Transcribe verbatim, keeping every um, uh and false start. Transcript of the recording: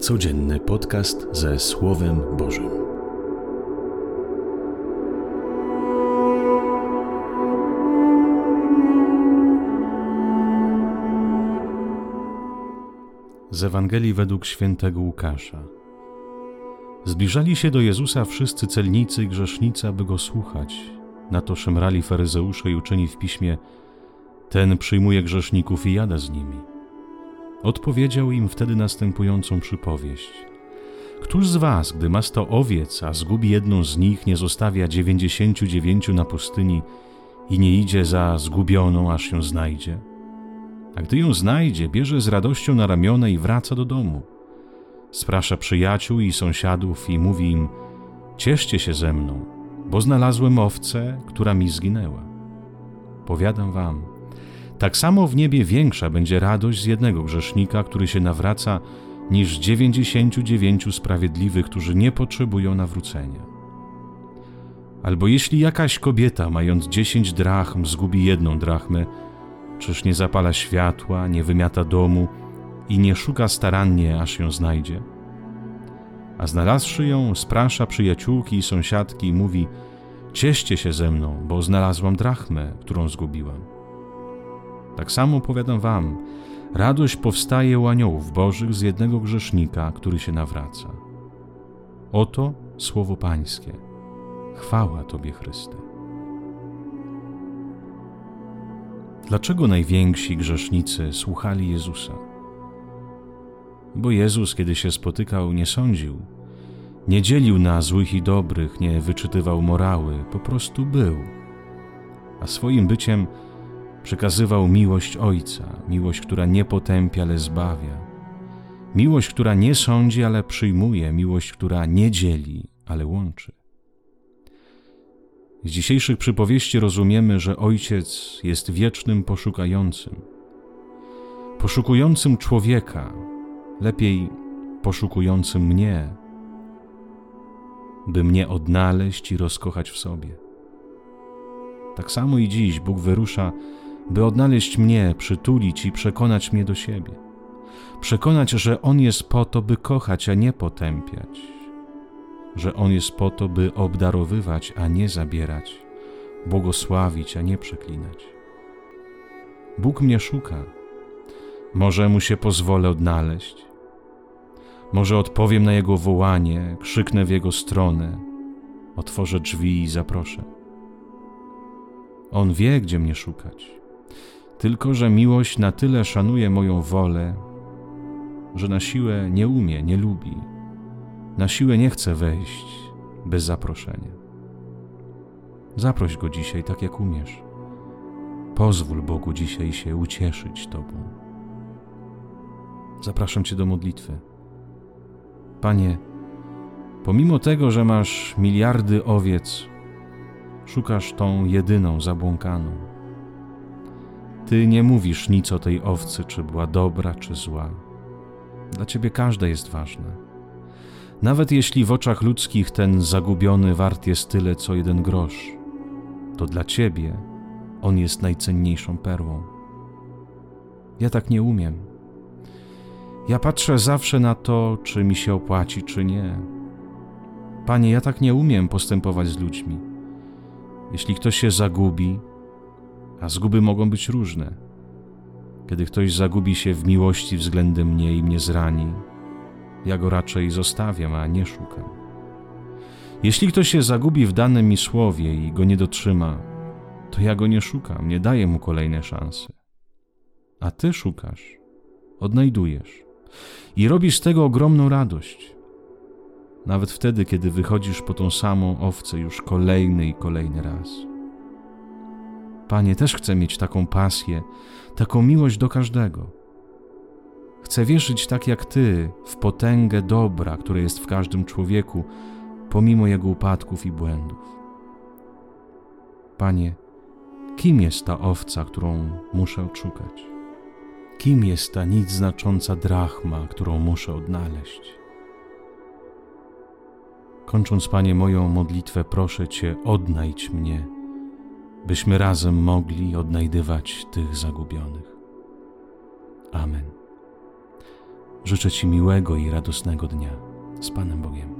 Codzienny podcast ze Słowem Bożym. Z Ewangelii według świętego Łukasza. Zbliżali się do Jezusa wszyscy celnicy i grzesznicy, aby Go słuchać. Na to szemrali faryzeusze i uczeni w piśmie: ten przyjmuje grzeszników i jada z nimi. Odpowiedział im wtedy następującą przypowieść. Któż z was, gdy ma sto owiec, a zgubi jedną z nich, nie zostawia dziewięćdziesięciu dziewięciu na pustyni i nie idzie za zgubioną, aż ją znajdzie? A gdy ją znajdzie, bierze z radością na ramiona i wraca do domu. Sprasza przyjaciół i sąsiadów i mówi im: cieszcie się ze mną, bo znalazłem owcę, która mi zginęła. Powiadam wam, tak samo w niebie większa będzie radość z jednego grzesznika, który się nawraca, niż dziewięćdziesięciu dziewięciu sprawiedliwych, którzy nie potrzebują nawrócenia. Albo jeśli jakaś kobieta, mając dziesięć drachm, zgubi jedną drachmę, czyż nie zapala światła, nie wymiata domu i nie szuka starannie, aż ją znajdzie? A znalazłszy ją, sprasza przyjaciółki i sąsiadki i mówi: cieszcie się ze mną, bo znalazłam drachmę, którą zgubiłam. Tak samo powiadam wam, radość powstaje u aniołów bożych z jednego grzesznika, który się nawraca. Oto słowo Pańskie. Chwała Tobie, Chryste. Dlaczego najwięksi grzesznicy słuchali Jezusa? Bo Jezus, kiedy się spotykał, nie sądził, nie dzielił na złych i dobrych, nie wyczytywał morały, po prostu był, a swoim byciem przekazywał miłość Ojca, miłość, która nie potępia, ale zbawia, miłość, która nie sądzi, ale przyjmuje, miłość, która nie dzieli, ale łączy. Z dzisiejszych przypowieści rozumiemy, że Ojciec jest wiecznym poszukającym, poszukującym człowieka, lepiej poszukującym mnie, by mnie odnaleźć i rozkochać w sobie. Tak samo i dziś Bóg wyrusza, by odnaleźć mnie, przytulić i przekonać mnie do siebie. Przekonać, że On jest po to, by kochać, a nie potępiać. Że On jest po to, by obdarowywać, a nie zabierać. Błogosławić, a nie przeklinać. Bóg mnie szuka. Może Mu się pozwolę odnaleźć. Może odpowiem na Jego wołanie, krzyknę w Jego stronę, otworzę drzwi i zaproszę. On wie, gdzie mnie szukać. Tylko że miłość na tyle szanuje moją wolę, że na siłę nie umie, nie lubi. Na siłę nie chce wejść bez zaproszenia. Zaproś Go dzisiaj tak, jak umiesz. Pozwól Bogu dzisiaj się ucieszyć Tobą. Zapraszam Cię do modlitwy. Panie, pomimo tego, że masz miliardy owiec, szukasz tą jedyną zabłąkaną. Ty nie mówisz nic o tej owcy, czy była dobra, czy zła. Dla Ciebie każda jest ważna. Nawet jeśli w oczach ludzkich ten zagubiony wart jest tyle, co jeden grosz, to dla Ciebie on jest najcenniejszą perłą. Ja tak nie umiem. Ja patrzę zawsze na to, czy mi się opłaci, czy nie. Panie, ja tak nie umiem postępować z ludźmi. Jeśli ktoś się zagubi, a zguby mogą być różne. Kiedy ktoś zagubi się w miłości względem mnie i mnie zrani, ja go raczej zostawiam, a nie szukam. Jeśli ktoś się zagubi w danym mi słowie i go nie dotrzyma, to ja go nie szukam, nie daję mu kolejnej szansy. A Ty szukasz, odnajdujesz i robisz z tego ogromną radość. Nawet wtedy, kiedy wychodzisz po tą samą owcę już kolejny i kolejny raz. Panie, też chcę mieć taką pasję, taką miłość do każdego. Chcę wierzyć tak jak Ty w potęgę dobra, które jest w każdym człowieku, pomimo jego upadków i błędów. Panie, kim jest ta owca, którą muszę odszukać? Kim jest ta nic znacząca drachma, którą muszę odnaleźć? Kończąc, Panie, moją modlitwę, proszę Cię, odnajdź mnie, byśmy razem mogli odnajdywać tych zagubionych. Amen. Życzę Ci miłego i radosnego dnia z Panem Bogiem.